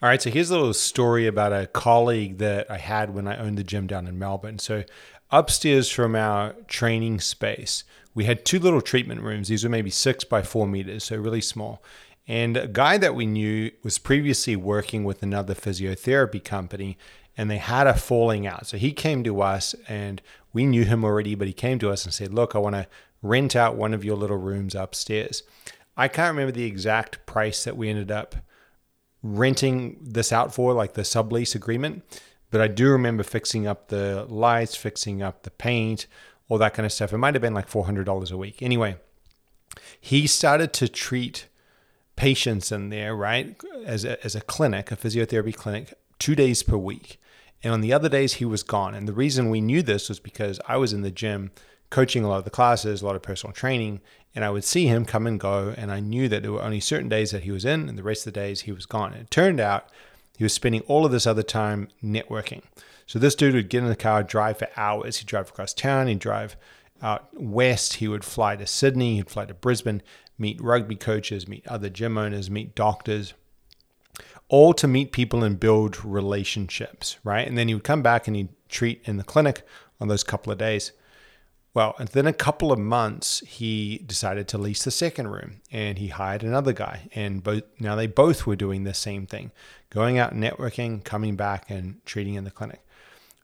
All right, so here's a little story about a colleague that I had when I owned the gym down in Melbourne. So upstairs from our training space, we had two little treatment rooms. These were maybe 6 by 4 meters, so really small. And a guy that we knew was previously working with another physiotherapy company, and they had a falling out. So he came to us, and we knew him already, but he came to us and said, look, I want to rent out one of your little rooms upstairs. I can't remember the exact price that we ended up renting this out for, like the sublease agreement, but I do remember fixing up the lights, fixing up the paint, all that kind of stuff. It might have been like $400 a week. Anyway, he started to treat patients in there, right, as a clinic, a physiotherapy clinic, 2 days per week. And on the other days, he was gone. And the reason we knew this was because I was in the gym coaching a lot of the classes, a lot of personal training, and I would see him come and go, and I knew that there were only certain days that he was in, and the rest of the days he was gone. And it turned out he was spending all of this other time networking. So this dude would get in the car, drive for hours. He'd drive across town, he'd drive out west, he would fly to Sydney, he'd fly to Brisbane, meet rugby coaches, meet other gym owners, meet doctors, all to meet people and build relationships, right? And then he would come back and he'd treat in the clinic on those couple of days. Well, and then a couple of months, he decided to lease the second room, and he hired another guy. And now they both were doing the same thing, going out networking, coming back and treating in the clinic.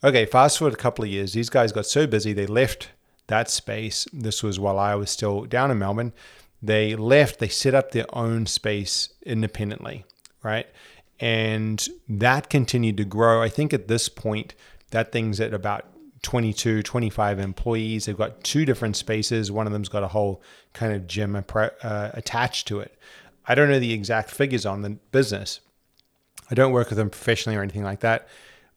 Okay, fast forward a couple of years, these guys got so busy, they left that space. This was while I was still down in Melbourne. They left, they set up their own space independently, right? And that continued to grow. I think at this point, that thing's at about 22, 25 employees. They've got two different spaces. One of them's got a whole kind of gym attached to it. I don't know the exact figures on the business. I don't work with them professionally or anything like that.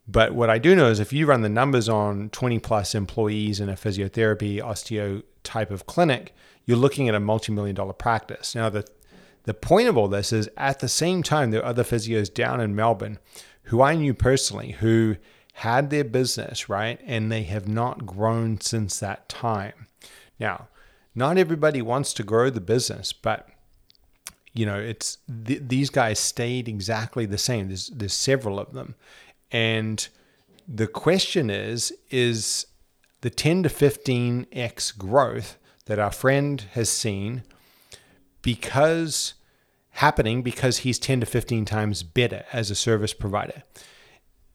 But what I do know is if you run the numbers on 20 plus employees in a physiotherapy, osteo type of clinic, you're looking at a multi-million-dollar practice. Now, the point of all this is at the same time, there are other physios down in Melbourne who I knew personally who had their business, right? And they have not grown since that time. Now, not everybody wants to grow the business, but you know, it's these guys stayed exactly the same. There's several of them. And the question is the 10 to 15x growth that our friend has seen because he's 10 to 15 times better as a service provider?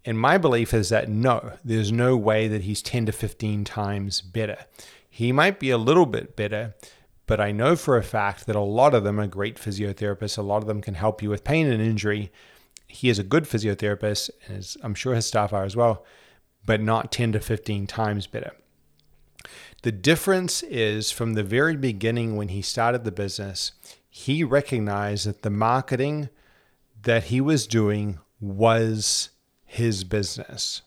And my belief is that no, there's no way that he's 10 to 15 times better. He might be a little bit better, but I know for a fact that a lot of them are great physiotherapists. A lot of them can help you with pain and injury. He is a good physiotherapist, and I'm sure his staff are as well, but not 10 to 15 times better. The difference is from the very beginning when he started the business, he recognized that the marketing that he was doing was his business.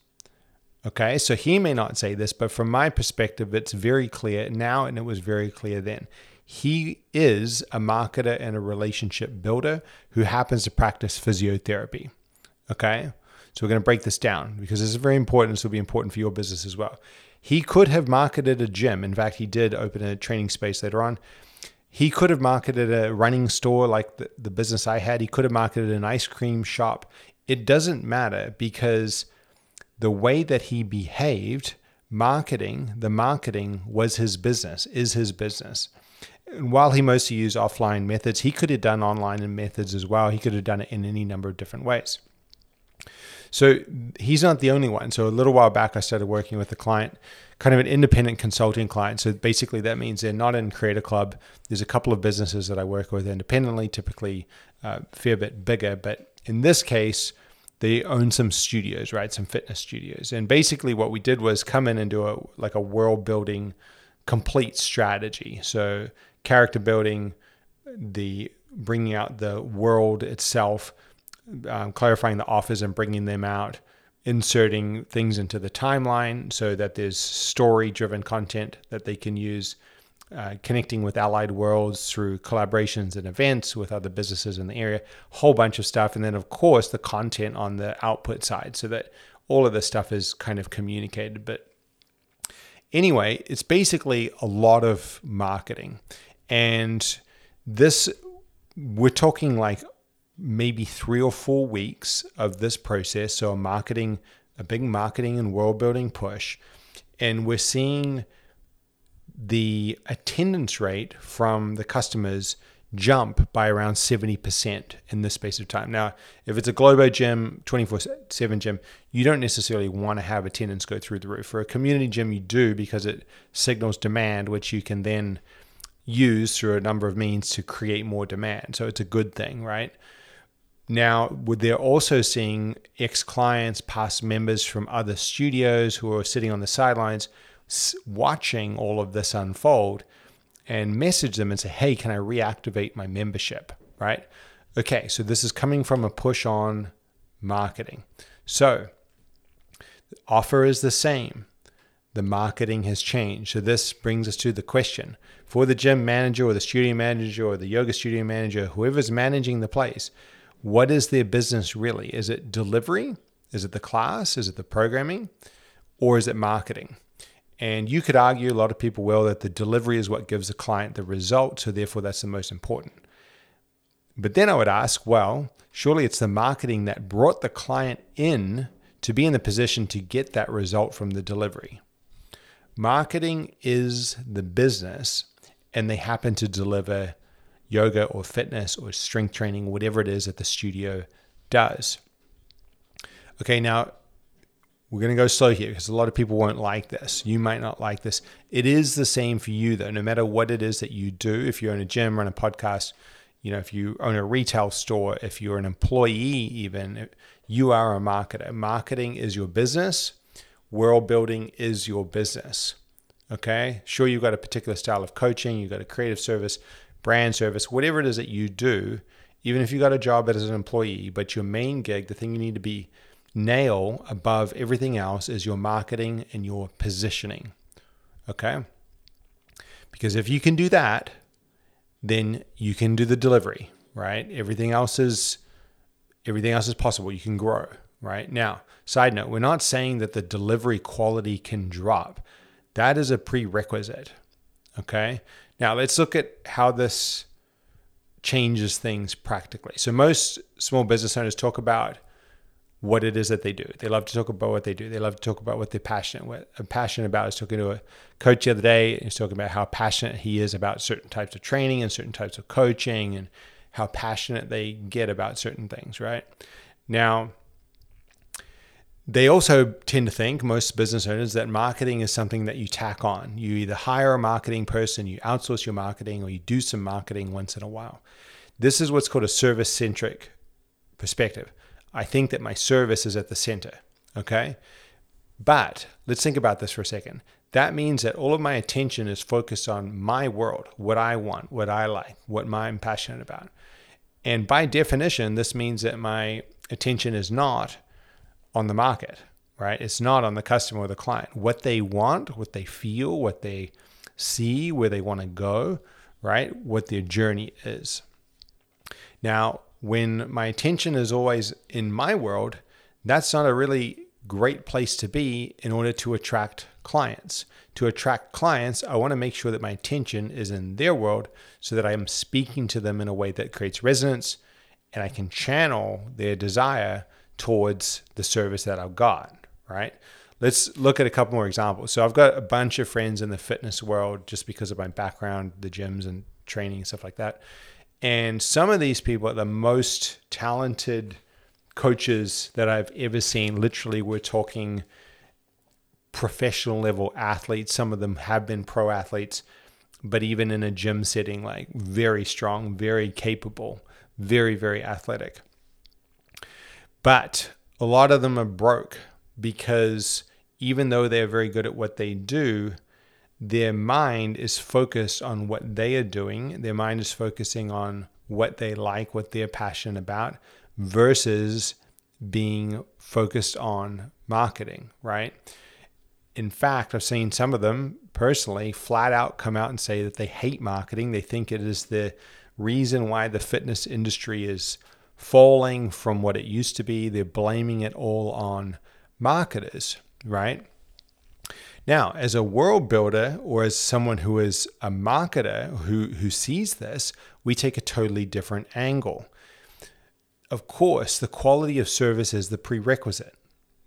Okay, so he may not say this, but from my perspective, it's very clear now, and it was very clear then. He is a marketer and a relationship builder who happens to practice physiotherapy. Okay, so we're going to break this down because this is very important. This will be important for your business as well. He could have marketed a gym. In fact, he did open a training space later on. He could have marketed a running store like the business I had. He could have marketed an ice cream shop. It doesn't matter because the way that he behaved, the marketing is his business. And while he mostly used offline methods, he could have done online methods as well. He could have done it in any number of different ways. So he's not the only one. So a little while back, I started working with a client, kind of an independent consulting client. So basically that means they're not in Creator Club. There's a couple of businesses that I work with independently, typically a fair bit bigger, but in this case, they own some studios, right? Some fitness studios. And basically what we did was come in and do a world building complete strategy. So character building, the bringing out the world itself, clarifying the offers and bringing them out, inserting things into the timeline so that there's story driven content that they can use, connecting with allied worlds through collaborations and events with other businesses in the area, whole bunch of stuff. And then of course the content on the output side so that all of this stuff is kind of communicated. But anyway, it's basically a lot of marketing, and this, we're talking like maybe 3 or 4 weeks of this process, so a big marketing and world building push, and we're seeing the attendance rate from the customers jump by around 70% in this space of time. Now, if it's a Globo gym, 24/7 gym, you don't necessarily want to have attendance go through the roof. For a community gym, you do, because it signals demand, which you can then use through a number of means to create more demand. So it's a good thing, right? Now, they're also seeing ex-clients, past members from other studios who are sitting on the sidelines watching all of this unfold, and message them and say, hey, can I reactivate my membership, right? Okay, so this is coming from a push on marketing. So the offer is the same. The marketing has changed. So this brings us to the question. For the gym manager or the studio manager or the yoga studio manager, whoever's managing the place, what is their business really? Is it delivery? Is it the class? Is it the programming? Or is it marketing? And you could argue, a lot of people will, that the delivery is what gives the client the result, so therefore that's the most important. But then I would ask, well, surely it's the marketing that brought the client in to be in the position to get that result from the delivery. Marketing is the business, and they happen to deliver yoga or fitness or strength training, whatever it is that the studio does. Okay, now, we're going to go slow here because a lot of people won't like this. You might not like this. It is the same for you though, no matter what it is that you do. If you own a gym, run a podcast, if you own a retail store, if you're an employee even, you are a marketer. Marketing is your business. World building is your business. Okay? Sure, you've got a particular style of coaching, you've got a creative service, brand service, whatever it is that you do, even if you got a job as an employee, but your main gig, the thing you need to be nail above everything else, is your marketing and your positioning. Okay? Because if you can do that, then you can do the delivery, right? Everything else is possible. You can grow, right? Now, side note, we're not saying that the delivery quality can drop. That is a prerequisite. Okay? Now, let's look at how this changes things practically. So most small business owners talk about what it is that they do. They love to talk about what they do. They love to talk about what they're passionate about. I was talking to a coach the other day, and he was talking about how passionate he is about certain types of training and certain types of coaching, and how passionate they get about certain things, right? Now, they also tend to think, most business owners, that marketing is something that you tack on. You either hire a marketing person, you outsource your marketing, or you do some marketing once in a while. This is what's called a service-centric perspective. I think that my service is at the center, okay? But let's think about this for a second. That means that all of my attention is focused on my world, what I want, what I like, what I'm passionate about. And by definition, this means that my attention is not on the market, right? It's not on the customer or the client. What they want, what they feel, what they see, where they want to go, right? What their journey is. Now, when my attention is always in my world, that's not a really great place to be in order to attract clients. To attract clients, I want to make sure that my attention is in their world so that I am speaking to them in a way that creates resonance, and I can channel their desire towards the service that I've got, right? Let's look at a couple more examples. So I've got a bunch of friends in the fitness world just because of my background, the gyms and training and stuff like that. And some of these people are the most talented coaches that I've ever seen. Literally, we're talking professional level athletes. Some of them have been pro athletes, but even in a gym setting, like very strong, very capable, very, very athletic. But a lot of them are broke because even though they're very good at what they do, their mind is focused on what they are doing. Their mind is focusing on what they like, what they're passionate about, versus being focused on marketing, right? In fact, I've seen some of them personally flat out come out and say that they hate marketing. They think it is the reason why the fitness industry is falling from what it used to be. They're blaming it all on marketers, right? Now, as a world builder, or as someone who is a marketer who sees this, we take a totally different angle. of course, the quality of service is the prerequisite.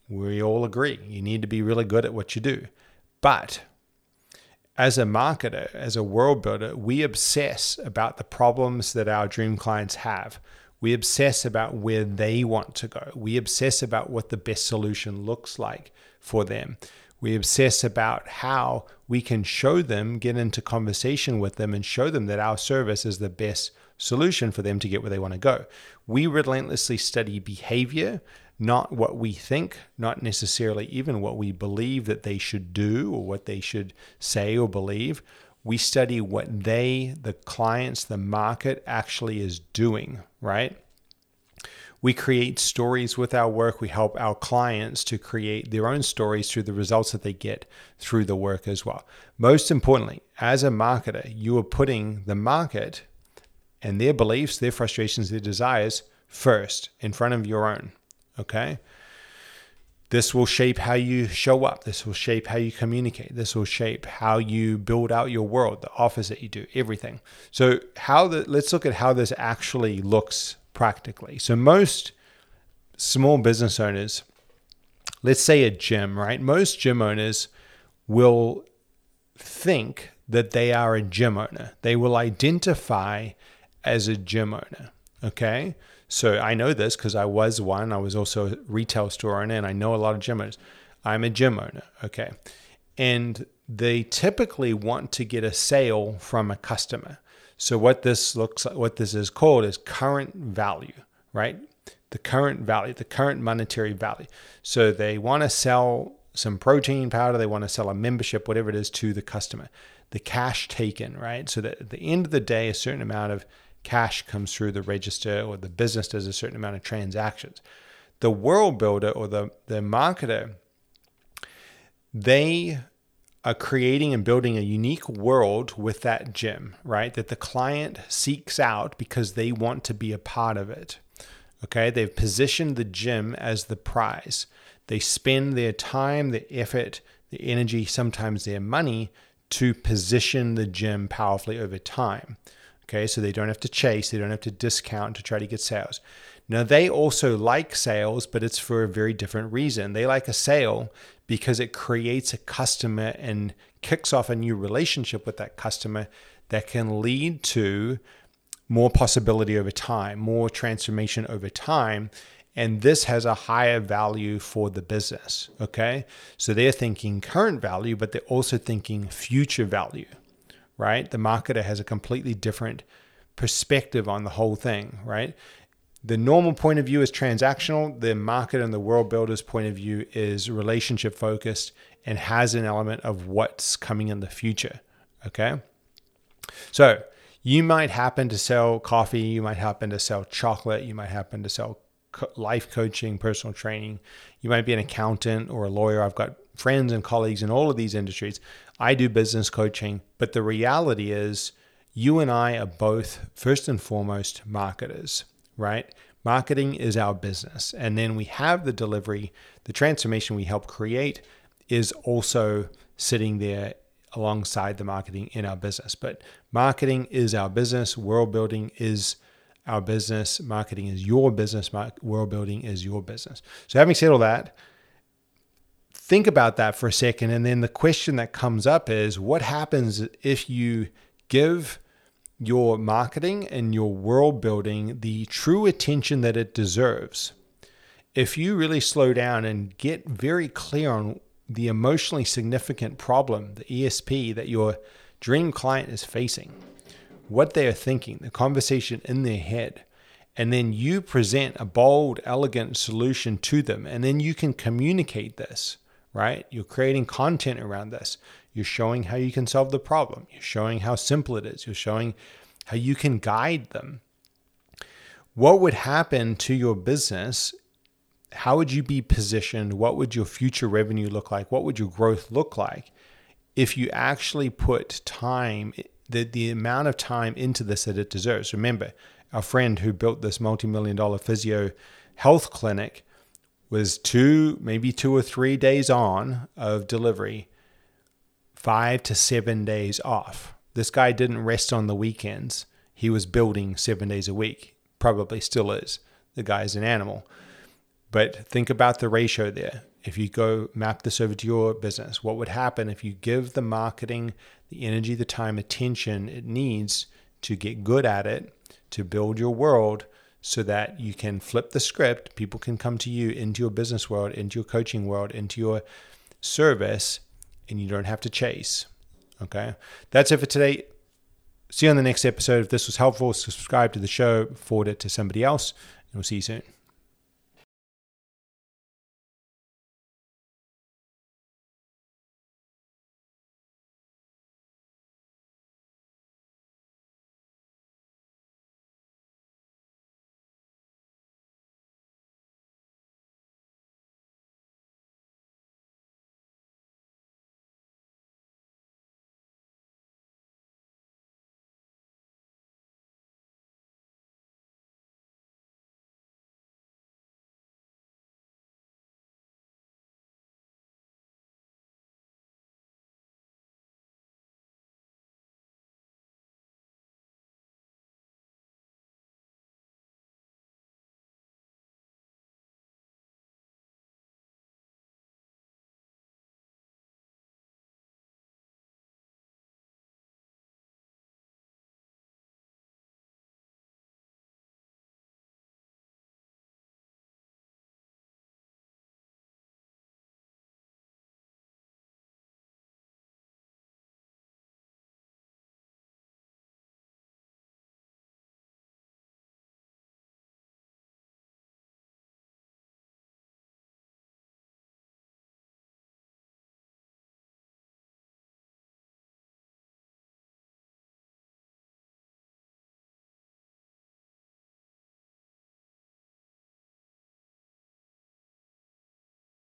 We all agree. You need to be really good at what you do. But as a marketer, as a world builder, we obsess about the problems that our dream clients have. We obsess about where they want to go. We obsess about what the best solution looks like for them. We obsess about how we can show them, get into conversation with them, and show them that our service is the best solution for them to get where they want to go. We relentlessly study behavior, not what we think, not necessarily even what we believe that they should do or what they should say or believe. We study what they, the clients, the market actually is doing, right? We create stories with our work. We help our clients to create their own stories through the results that they get through the work as well. Most importantly, as a marketer, you are putting the market and their beliefs, their frustrations, their desires first in front of your own, okay? This will shape how you show up. This will shape how you communicate. This will shape how you build out your world, the office that you do, everything. So let's look at how this actually looks practically. So most small business owners, let's say a gym, right? Most gym owners will think that they are a gym owner. They will identify as a gym owner, okay? So I know this because I was one. I was also a retail store owner, and I know a lot of gym owners. I'm a gym owner, okay? And they typically want to get a sale from a customer. So what this looks like, what this is called is current value, right? The current value, the current monetary value. So they want to sell some protein powder, they want to sell a membership, whatever it is, to the customer. The cash taken, right? So that at the end of the day, a certain amount of cash comes through the register, or the business does a certain amount of transactions. The world builder or the marketer, they are creating and building a unique world with that gym, right? That the client seeks out because they want to be a part of it, okay? They've positioned the gym as the prize. They spend their time, their effort, their energy, sometimes their money to position the gym powerfully over time. Okay, so they don't have to chase, they don't have to discount to try to get sales. Now, they also like sales, but it's for a very different reason. They like a sale because it creates a customer and kicks off a new relationship with that customer that can lead to more possibility over time, more transformation over time. And this has a higher value for the business, okay? So they're thinking current value, but they're also thinking future value. Right? The marketer has a completely different perspective on the whole thing, right? The normal point of view is transactional. The marketer and the world builder's point of view is relationship focused and has an element of what's coming in the future, okay? So you might happen to sell coffee, you might happen to sell chocolate, you might happen to sell life coaching, personal training. You might be an accountant or a lawyer. I've got friends and colleagues in all of these industries. I do business coaching, but the reality is you and I are both, first and foremost, marketers, right? Marketing is our business. And then we have the delivery, the transformation we help create is also sitting there alongside the marketing in our business. But marketing is our business. World building is our business. Marketing is your business. World building is your business. So having said all that, think about that for a second. And then the question that comes up is, what happens if you give your marketing and your world building the true attention that it deserves? If you really slow down and get very clear on the emotionally significant problem, the ESP that your dream client is facing, what they are thinking, the conversation in their head, and then you present a bold, elegant solution to them, and then you can communicate this, right? You're creating content around this. You're showing how you can solve the problem. You're showing how simple it is. You're showing how you can guide them. What would happen to your business? How would you be positioned? What would your future revenue look like? What would your growth look like if you actually put time, the amount of time into this that it deserves? Remember, our friend who built this multi-million-dollar physio health clinic was maybe two or three days on of delivery, 5 to 7 days off. This guy didn't rest on the weekends. He was building 7 days a week, probably still is. the guy's an animal. But think about the ratio there. If you go map this over to your business, what would happen if you give the marketing the energy, the time, attention it needs to get good at it, to build your world so that you can flip the script, people can come to you into your business world, into your coaching world, into your service, and you don't have to chase. Okay, that's it for today. See you on the next episode. If this was helpful, subscribe to the show, forward it to somebody else, and we'll see you soon.